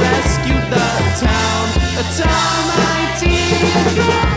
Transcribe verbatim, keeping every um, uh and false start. Rescue the town, a dumb idea.